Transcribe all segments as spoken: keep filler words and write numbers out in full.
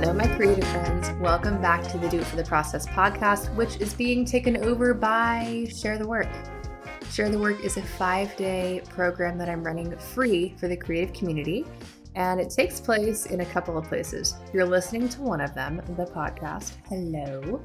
Hello, my creative friends. Welcome back to the Do It for the Process podcast, which is being taken over by Share the Work. Share the Work is a five-day program that I'm running free for the creative community, and it takes place in a couple of places. You're listening to one of them, the podcast. Hello.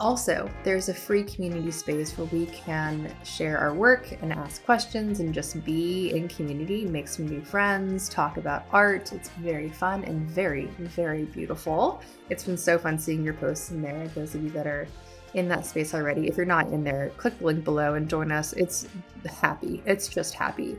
Also, there's a free community space where we can share our work and ask questions and just be in community, make some new friends, talk about art. It's very fun and very, very beautiful. It's been so fun seeing your posts in there, those of you that are in that space already. If you're not in there, click the link below and join us. It's happy. It's just happy.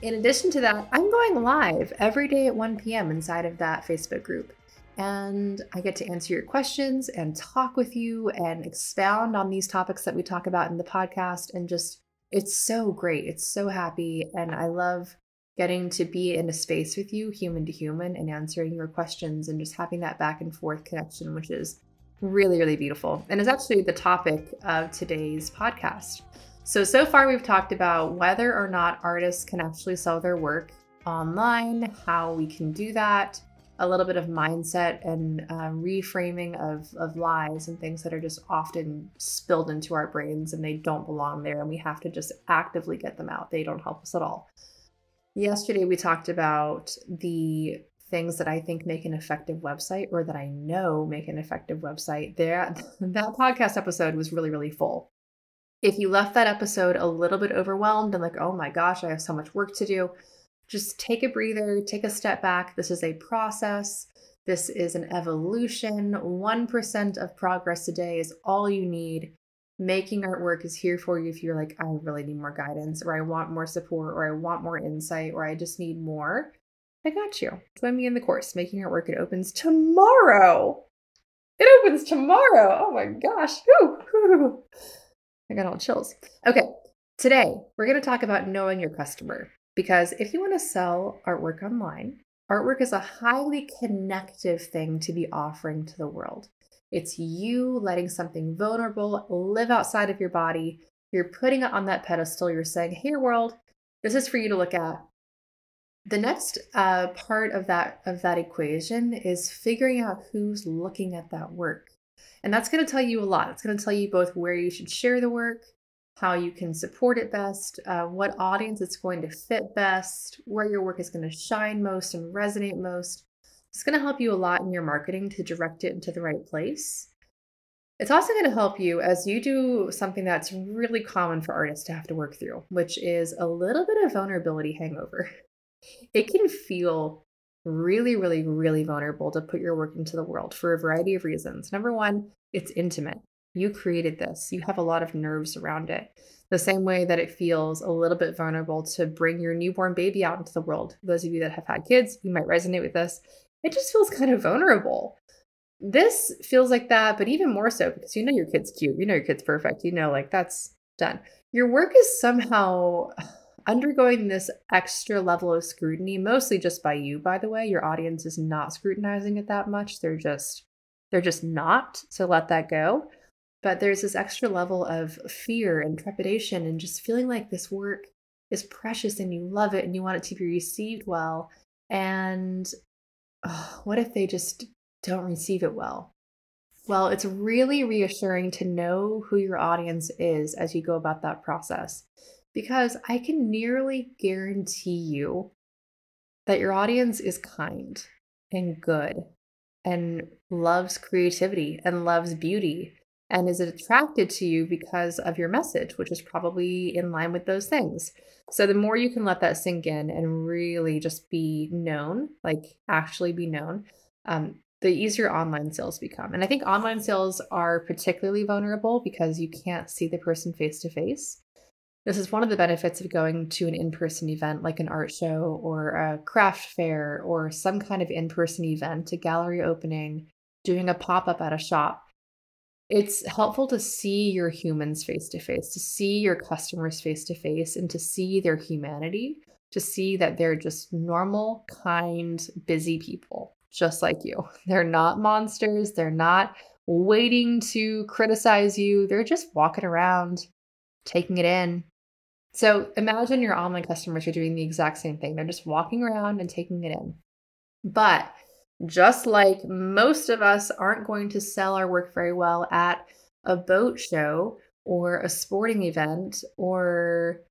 In addition to that, I'm going live every day at one p.m. inside of that Facebook group. And I get to answer your questions and talk with you and expound on these topics that we talk about in the podcast. And just, it's so great. It's so happy. And I love getting to be in a space with you, human to human, and answering your questions and just having that back and forth connection, which is really, really beautiful. And it's actually the topic of today's podcast. So, so far we've talked about whether or not artists can actually sell their work online, how we can do that, a little bit of mindset and uh, reframing of, of lies and things that are just often spilled into our brains and they don't belong there, and we have to just actively get them out. They don't help us at all. Yesterday, we talked about the things that I think make an effective website, or that I know make an effective website. There, that podcast episode was really, really full. If you left that episode a little bit overwhelmed and like, oh my gosh, I have so much work to do, just take a breather, take a step back. This is a process. This is an evolution. one percent of progress a day is all you need. Making Art Work is here for you if you're like, I really need more guidance, or I want more support, or I want more insight, or I just need more. I got you. Join me in the course, Making Art Work. It opens tomorrow. It opens tomorrow. Oh my gosh. Woo. I got all chills. Okay. Today, we're going to talk about knowing your customer. Because if you want to sell artwork online, artwork is a highly connective thing to be offering to the world. It's you letting something vulnerable live outside of your body. You're putting it on that pedestal. You're saying, hey, world, this is for you to look at. The next uh, part of that, of that equation is figuring out who's looking at that work. And that's going to tell you a lot. It's going to tell you both where you should share the work, how you can support it best, uh, what audience it's going to fit best, where your work is going to shine most and resonate most. It's going to help you a lot in your marketing to direct it into the right place. It's also going to help you as you do something that's really common for artists to have to work through, which is a little bit of vulnerability hangover. It can feel really, really, really vulnerable to put your work into the world for a variety of reasons. Number one, it's intimate. You created this. You have a lot of nerves around it. The same way that it feels a little bit vulnerable to bring your newborn baby out into the world. Those of you that have had kids, you might resonate with this. It just feels kind of vulnerable. This feels like that, but even more so because you know your kid's cute. You know your kid's perfect. You know, like that's done. Your work is somehow undergoing this extra level of scrutiny, mostly just by you, by the way. Your audience is not scrutinizing it that much. They're just, they're just not. So let that go. But there's this extra level of fear and trepidation and just feeling like this work is precious and you love it and you want it to be received well. And oh, what if they just don't receive it well? Well, it's really reassuring to know who your audience is as you go about that process, because I can nearly guarantee you that your audience is kind and good and loves creativity and loves beauty, and is attracted to you because of your message, which is probably in line with those things. So the more you can let that sink in and really just be known, like actually be known, um, the easier online sales become. And I think online sales are particularly vulnerable because you can't see the person face to face. This is one of the benefits of going to an in-person event like an art show or a craft fair or some kind of in-person event, a gallery opening, doing a pop-up at a shop. It's helpful to see your humans face-to-face, to see your customers face-to-face, and to see their humanity, to see that they're just normal, kind, busy people, just like you. They're not monsters. They're not waiting to criticize you. They're just walking around, taking it in. So imagine your online customers are doing the exact same thing. They're just walking around and taking it in. But Just like most of us aren't going to sell our work very well at a boat show or a sporting event or,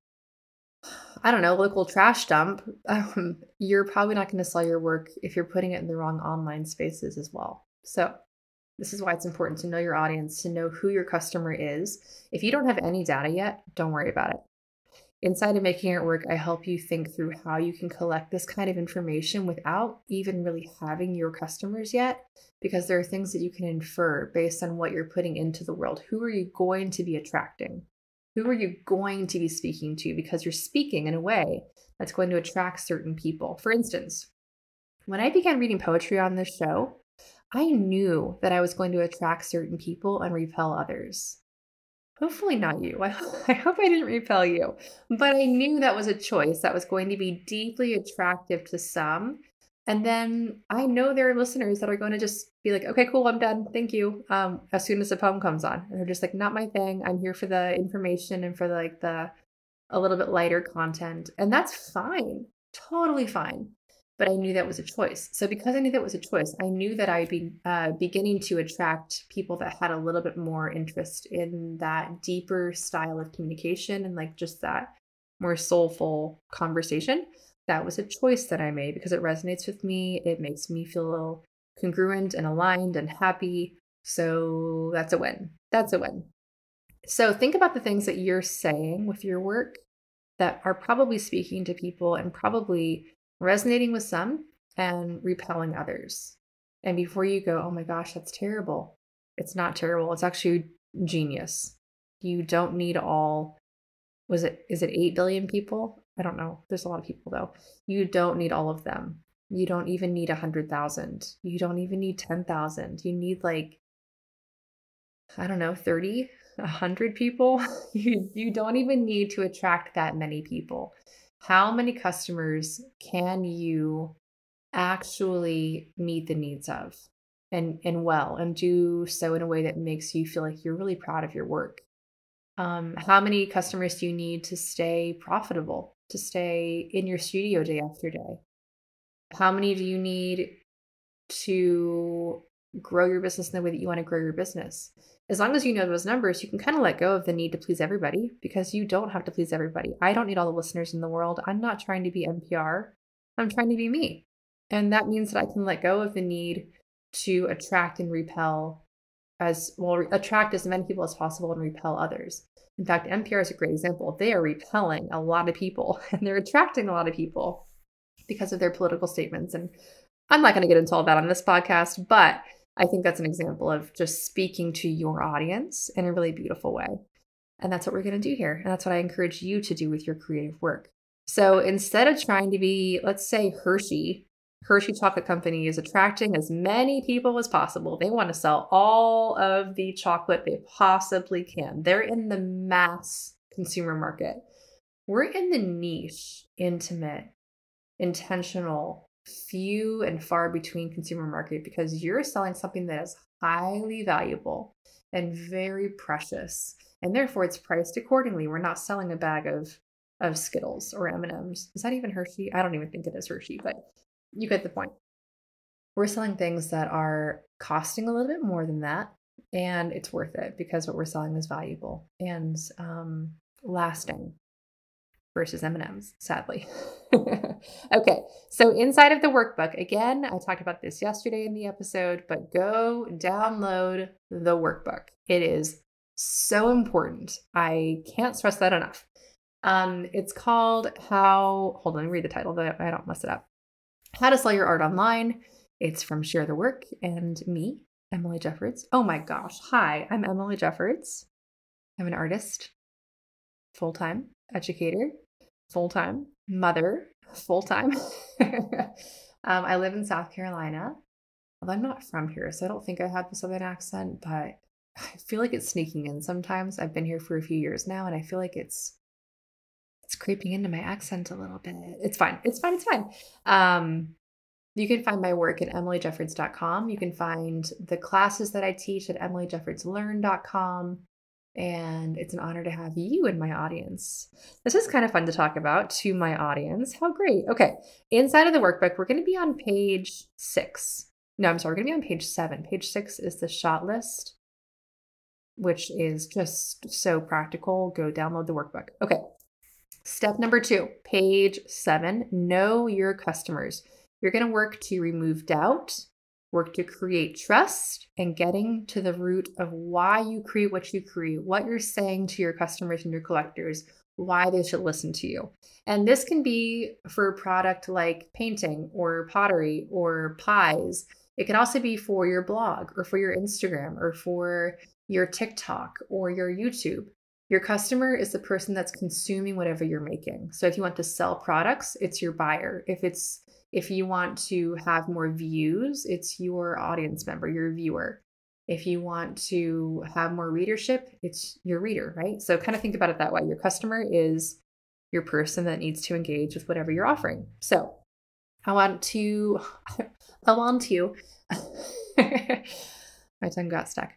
I don't know, local trash dump, um, you're probably not going to sell your work if you're putting it in the wrong online spaces as well. So this is why it's important to know your audience, to know who your customer is. If you don't have any data yet, don't worry about it. Inside of Making Art Work, I help you think through how you can collect this kind of information without even really having your customers yet, because there are things that you can infer based on what you're putting into the world. Who are you going to be attracting? Who are you going to be speaking to? Because you're speaking in a way that's going to attract certain people. For instance, when I began reading poetry on this show, I knew that I was going to attract certain people and repel others. Hopefully not you. I, I hope I didn't repel you. But I knew that was a choice that was going to be deeply attractive to some. And then I know there are listeners that are going to just be like, okay, cool, I'm done. Thank you. Um, as soon as the poem comes on. And they're just like, not my thing. I'm here for the information and for like the a little bit lighter content. And that's fine. Totally fine. But I knew that was a choice. So because I knew that was a choice, I knew that I'd be uh, beginning to attract people that had a little bit more interest in that deeper style of communication and like just that more soulful conversation. That was a choice that I made because it resonates with me. It makes me feel congruent and aligned and happy. So that's a win. That's a win. So think about the things that you're saying with your work that are probably speaking to people and probably resonating with some and repelling others. And before you go, oh my gosh, that's terrible. It's not terrible. It's actually genius. You don't need all, was it, is it eight billion people? I don't know. There's a lot of people though. You don't need all of them. You don't even need one hundred thousand. You don't even need ten thousand. You need like, I don't know, thirty, one hundred people. You, you don't even need to attract that many people. How many customers can you actually meet the needs of and, and well, and do so in a way that makes you feel like you're really proud of your work? Um, how many customers do you need to stay profitable, to stay in your studio day after day? How many do you need to grow your business in the way that you want to grow your business? As long as you know those numbers, you can kind of let go of the need to please everybody because you don't have to please everybody. I don't need all the listeners in the world. I'm not trying to be N P R. I'm trying to be me. And that means that I can let go of the need to attract and repel as well, attract as many people as possible and repel others. In fact, N P R is a great example. They are repelling a lot of people and they're attracting a lot of people because of their political statements. And I'm not going to get into all that on this podcast, but I think that's an example of just speaking to your audience in a really beautiful way. And that's what we're going to do here. And that's what I encourage you to do with your creative work. So instead of trying to be, let's say Hershey, Hershey Chocolate Company is attracting as many people as possible. They want to sell all of the chocolate they possibly can. They're in the mass consumer market. We're in the niche, intimate, intentional, few and far between consumer market because you're selling something that is highly valuable and very precious, and therefore it's priced accordingly. We're not selling a bag of of Skittles or M and M's. Is that even Hershey? I don't even think it is Hershey, but you get the point. We're selling things that are costing a little bit more than that, and it's worth it because what we're selling is valuable and um, lasting. Versus M and M's, sadly. Okay, so inside of the workbook, again, I talked about this yesterday in the episode, but go download the workbook. It is so important. I can't stress that enough. Um, it's called How, hold on, let me read the title, though I don't mess it up. How to Sell Your Art Online. It's from Share the Work and me, Emily Jeffords. Oh my gosh, hi, I'm Emily Jeffords. I'm an artist, full-time. Educator, full-time, mother, full-time. um, I live in South Carolina, although I'm not from here, so I don't think I have the Southern accent, but I feel like it's sneaking in sometimes. I've been here for a few years now, and I feel like it's it's creeping into my accent a little bit. It's fine. It's fine. It's fine. Um, you can find my work at emily jeffords dot com. You can find the classes that I teach at emily jeffords learn dot com. And it's an honor to have you in my audience. This is kind of fun to talk about to my audience. How great. Okay. Inside of the workbook, we're going to be on page six. No, I'm sorry, we're going to be on page seven. Page six is the shot list, which is just so practical. Go download the workbook. Okay. Step number two, page seven, know your customers. You're going to work to remove doubt, work to create trust, and getting to the root of why you create what you create, what you're saying to your customers and your collectors, why they should listen to you. And this can be for a product like painting or pottery or pies. It can also be for your blog or for your Instagram or for your TikTok or your YouTube. Your customer is the person that's consuming whatever you're making. So if you want to sell products, it's your buyer. If it's if you want to have more views, it's your audience member, your viewer. If you want to have more readership, it's your reader, right? So kind of think about it that way. Your customer is your person that needs to engage with whatever you're offering. So I want to, I want you, my tongue got stuck.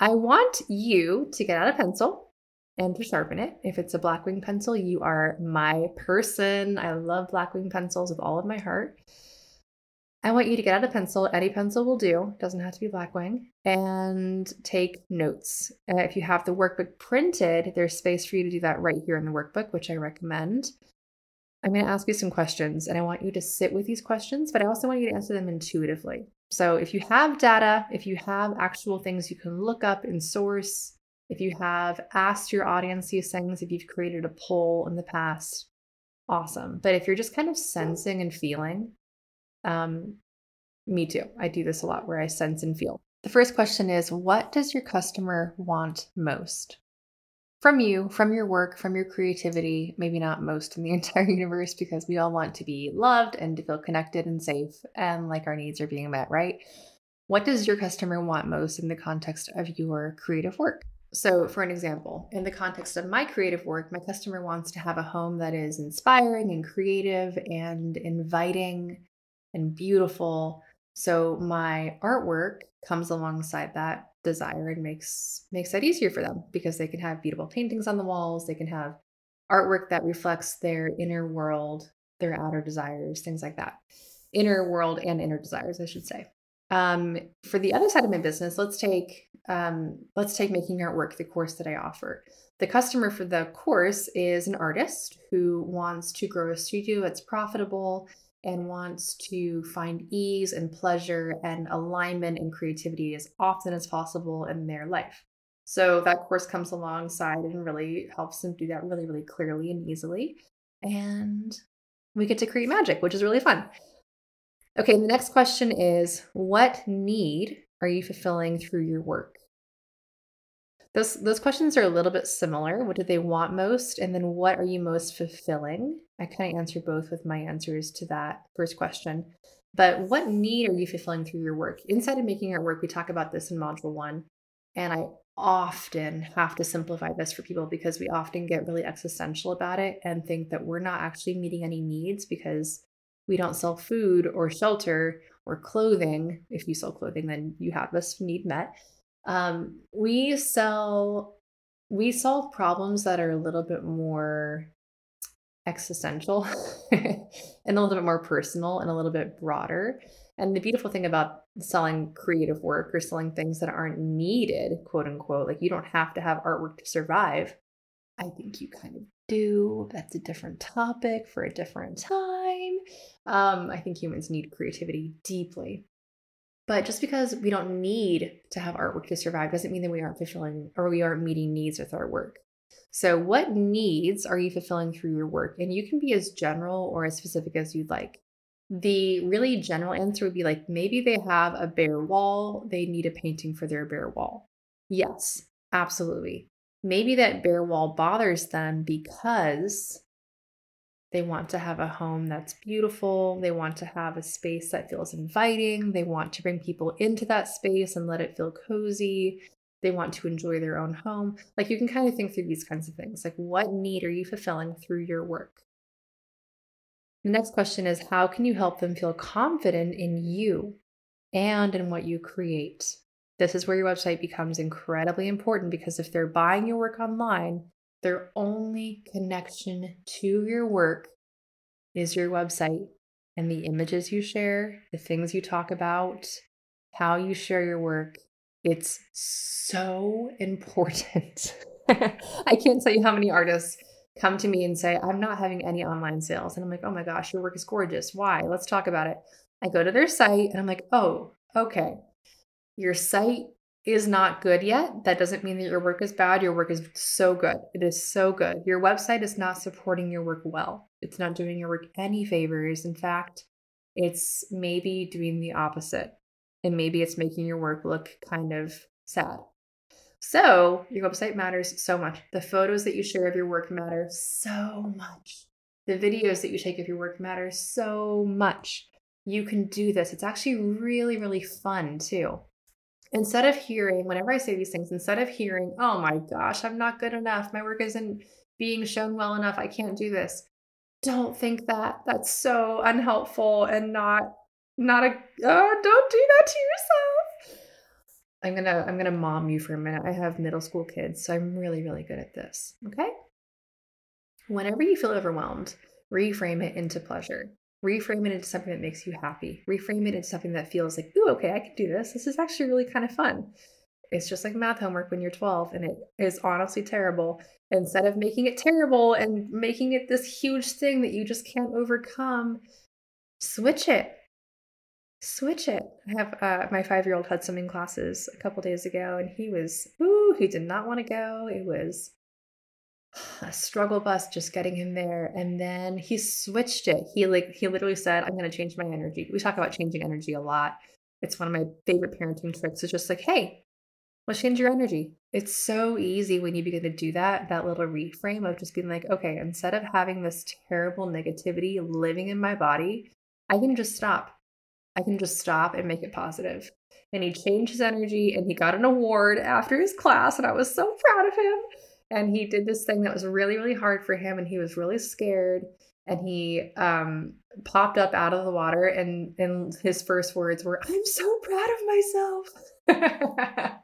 I want you to get out a pencil and to sharpen it. If it's a Blackwing pencil, you are my person. I love Blackwing pencils with all of my heart. I want you to get out a pencil. Any pencil will do. Doesn't have to be Blackwing. And take notes. Uh, if you have the workbook printed, there's space for you to do that right here in the workbook, which I recommend. I'm going to ask you some questions, and I want you to sit with these questions, but I also want you to answer them intuitively. So if you have data, if you have actual things you can look up and source, if you have asked your audience these things, if you've created a poll in the past, awesome. But if you're just kind of sensing and feeling, um, me too. I do this a lot where I sense and feel. The first question is, what does your customer want most? From you, from your work, from your creativity, maybe not most in the entire universe, because we all want to be loved and to feel connected and safe and like our needs are being met, right? What does your customer want most in the context of your creative work? So for an example, in the context of my creative work, my customer wants to have a home that is inspiring and creative and inviting and beautiful. So my artwork comes alongside that desire and makes makes that easier for them, because they can have beautiful paintings on the walls. They can have artwork that reflects their inner world, their outer desires, things like that. Inner world and inner desires, I should say. Um, for the other side of my business, let's take um, let's take Making Art Work, the course that I offer. The customer for the course is an artist who wants to grow a studio that's profitable and wants to find ease and pleasure and alignment and creativity as often as possible in their life. So that course comes alongside and really helps them do that really, really clearly and easily. And we get to create magic, which is really fun. Okay, the next question is, what need are you fulfilling through your work? Those those questions are a little bit similar. What do they want most? And then what are you most fulfilling? I kind of answer both with my answers to that first question. But what need are you fulfilling through your work? Inside of Making Art Work, we talk about this in module one. And I often have to simplify this for people because we often get really existential about it and think that we're not actually meeting any needs because we don't sell food or shelter or clothing. If you sell clothing, then you have this need met. Um, we sell, we solve problems that are a little bit more existential and a little bit more personal and a little bit broader. And the beautiful thing about selling creative work or selling things that aren't needed, quote unquote, like you don't have to have artwork to survive. I think you kind of do. That's a different topic for a different time. Um, I think humans need creativity deeply. But just because we don't need to have artwork to survive doesn't mean that we aren't fulfilling or we aren't meeting needs with our work. So what needs are you fulfilling through your work? And you can be as general or as specific as you'd like. The really general answer would be like, maybe they have a bare wall. They need a painting for their bare wall. Yes, absolutely. Maybe that bare wall bothers them because they want to have a home that's beautiful. They want to have a space that feels inviting. They want to bring people into that space and let it feel cozy. They want to enjoy their own home. Like you can kind of think through these kinds of things. Like what need are you fulfilling through your work? The next question is, how can you help them feel confident in you and in what you create? This is where your website becomes incredibly important, because if they're buying your work online, their only connection to your work is your website and the images you share, the things you talk about, how you share your work. It's so important. I can't tell you how many artists come to me and say, I'm not having any online sales. And I'm like, oh my gosh, your work is gorgeous. Why? Let's talk about it. I go to their site and I'm like, oh, okay. Your site is not good yet. That doesn't mean that your work is bad. Your work is so good. It is so good. Your website is not supporting your work well. It's not doing your work any favors. In fact, it's maybe doing the opposite. And maybe it's making your work look kind of sad. So your website matters so much. The photos that you share of your work matter so much. The videos that you take of your work matter so much. You can do this. It's actually really, really fun too. Instead of hearing, whenever I say these things, instead of hearing, oh my gosh, I'm not good enough. My work isn't being shown well enough. I can't do this. Don't think that. That's so unhelpful and not, not a, oh, don't do that to yourself. I'm going to, I'm going to mom you for a minute. I have middle school kids, so I'm really, really good at this. Okay. Whenever you feel overwhelmed, reframe it into pleasure. Reframe it into something that makes you happy. Reframe it into something that feels like, ooh, okay, I can do this. This is actually really kind of fun. It's just like math homework when you're twelve and it is honestly terrible. Instead of making it terrible and making it this huge thing that you just can't overcome, switch it. Switch it. I have uh, my five-year-old had swimming classes a couple days ago, and he was, ooh, he did not want to go. It was a struggle bus just getting him there. And then he switched it. He like, he literally said, I'm going to change my energy. We talk about changing energy a lot. It's one of my favorite parenting tricks. It's just like, hey, let's change your energy. It's so easy when you begin to do that, that little reframe of just being like, okay, instead of having this terrible negativity living in my body, I can just stop. I can just stop and make it positive. And he changed his energy and he got an award after his class. And I was so proud of him. And he did this thing that was really, really hard for him. And he was really scared. And he um, popped up out of the water. And, and his first words were, I'm so proud of myself.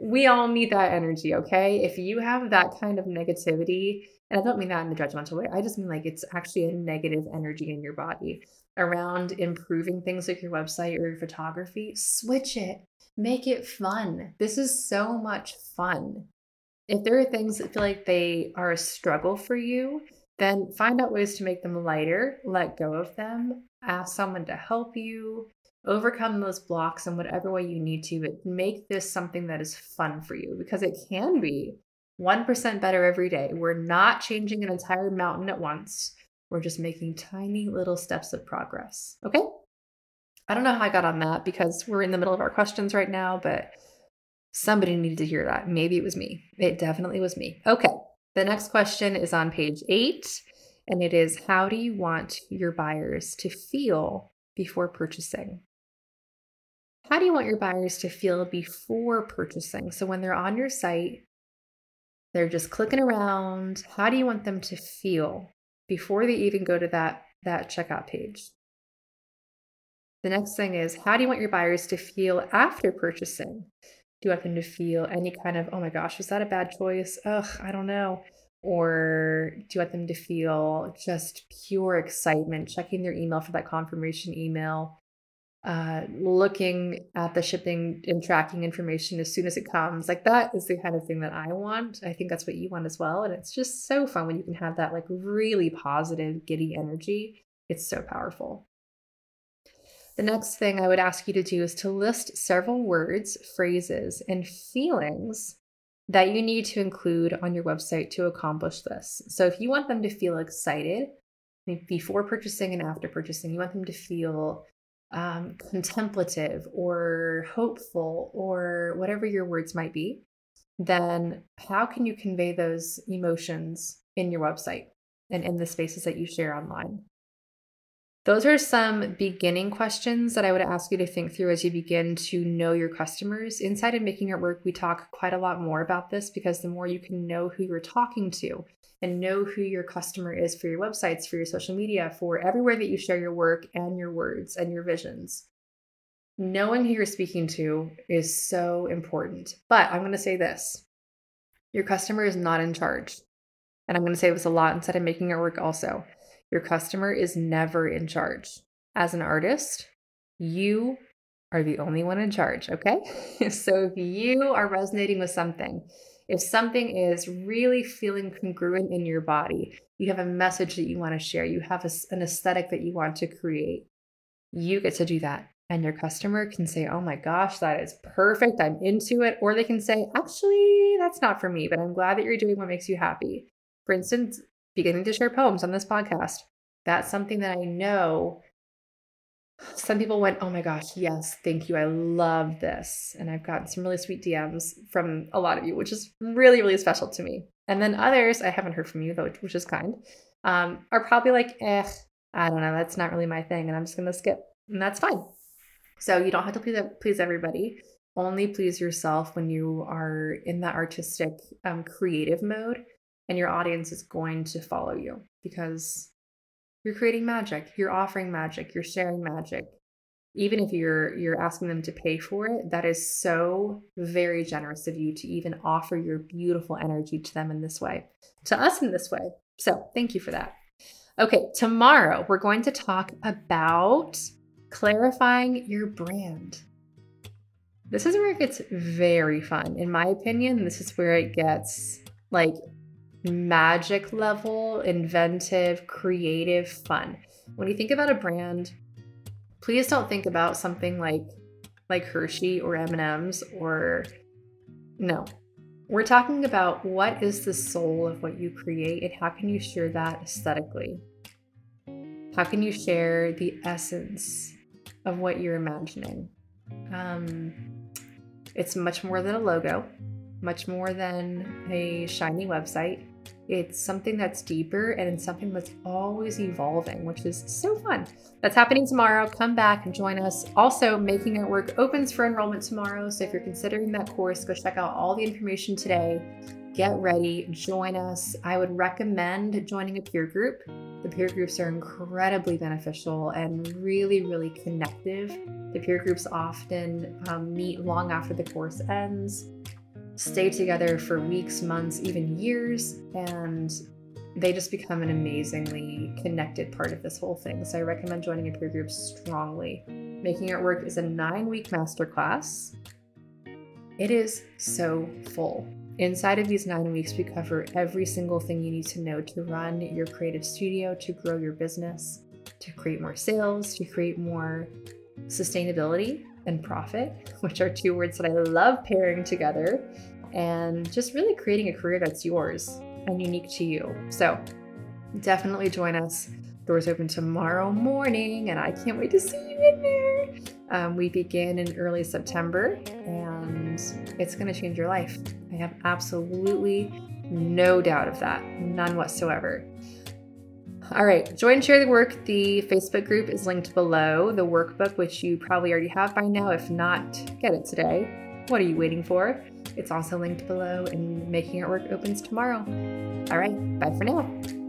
We all need that energy, okay? If you have that kind of negativity, and I don't mean that in a judgmental way. I just mean like it's actually a negative energy in your body around improving things like your website or your photography. Switch it. Make it fun. This is so much fun. If there are things that feel like they are a struggle for you, then find out ways to make them lighter. Let go of them. Ask someone to help you. Overcome those blocks in whatever way you need to, but make this something that is fun for you because it can be one percent better every day. We're not changing an entire mountain at once. We're just making tiny little steps of progress. Okay. I don't know how I got on that because we're in the middle of our questions right now, but somebody needed to hear that. Maybe it was me. It definitely was me. Okay. The next question is on page eight, and it is, how do you want your buyers to feel before purchasing? How do you want your buyers to feel before purchasing? So when they're on your site, they're just clicking around. How do you want them to feel before they even go to that, that checkout page? The next thing is, how do you want your buyers to feel after purchasing? Do you want them to feel any kind of, oh my gosh, was that a bad choice? Ugh, I don't know. Or do you want them to feel just pure excitement, checking their email for that confirmation email? Uh, looking at the shipping and tracking information as soon as it comes. Like that is the kind of thing that I want. I think that's what you want as well. And it's just so fun when you can have that like really positive, giddy energy. It's so powerful. The next thing I would ask you to do is to list several words, phrases, and feelings that you need to include on your website to accomplish this. So if you want them to feel excited before purchasing and after purchasing, you want them to feel Um, contemplative or hopeful or whatever your words might be, then how can you convey those emotions in your website and in the spaces that you share online? Those are some beginning questions that I would ask you to think through as you begin to know your customers. Inside of Making Art Work, we talk quite a lot more about this because the more you can know who you're talking to and know who your customer is for your websites, for your social media, for everywhere that you share your work and your words and your visions. Knowing who you're speaking to is so important. But I'm going to say this, your customer is not in charge. And I'm going to say this a lot instead of Making Art Work also. Your customer is never in charge. As an artist, you are the only one in charge, okay? So if you are resonating with something, if something is really feeling congruent in your body, you have a message that you want to share, you have a, an aesthetic that you want to create, you get to do that. And your customer can say, oh my gosh, that is perfect, I'm into it. Or they can say, actually, that's not for me, but I'm glad that you're doing what makes you happy. For instance, beginning to share poems on this podcast. That's something that I know some people went, oh my gosh, yes, thank you, I love this. And I've gotten some really sweet D Ms from a lot of you, which is really, really special to me. And then others, I haven't heard from you though, which is kind, um, are probably like, eh, I don't know, that's not really my thing, and I'm just going to skip. And that's fine. So you don't have to please, please everybody. Only please yourself when you are in that artistic, um, creative mode, and your audience is going to follow you because you're creating magic, you're offering magic, you're sharing magic. Even if you're you're asking them to pay for it, that is so very generous of you to even offer your beautiful energy to them in this way, to us in this way. So thank you for that. Okay, tomorrow we're going to talk about clarifying your brand. This is where it gets very fun. In my opinion, this is where it gets like magic level, inventive, creative, fun. When you think about a brand, please don't think about something like, like Hershey or M and M's or no. We're talking about what is the soul of what you create and how can you share that aesthetically? How can you share the essence of what you're imagining? Um, it's much more than a logo, much more than a shiny website. It's something that's deeper and it's something that's always evolving, which is so fun. That's happening tomorrow. Come back and join us. Also, Making Art Work opens for enrollment tomorrow. So if you're considering that course, go check out all the information today. Get ready, join us. I would recommend joining a peer group. The peer groups are incredibly beneficial and really, really connective. The peer groups often um, meet long after the course ends, stay together for weeks, months, even years, and they just become an amazingly connected part of this whole thing. So I recommend joining a peer group strongly. Making Art Work is a nine-week masterclass. It is so full. Inside of these nine weeks, we cover every single thing you need to know to run your creative studio, to grow your business, to create more sales, to create more sustainability and profit, which are two words that I love pairing together, and just really creating a career that's yours and unique to you. So definitely join us. Doors open tomorrow morning, and I can't wait to see you in there. Um, we begin in early September, and it's going to change your life. I have absolutely no doubt of that. None whatsoever. All right. Join Share the Work. The Facebook group is linked below. The workbook, which you probably already have by now. If not, get it today. What are you waiting for? It's also linked below, and Making Art Work opens tomorrow. All right. Bye for now.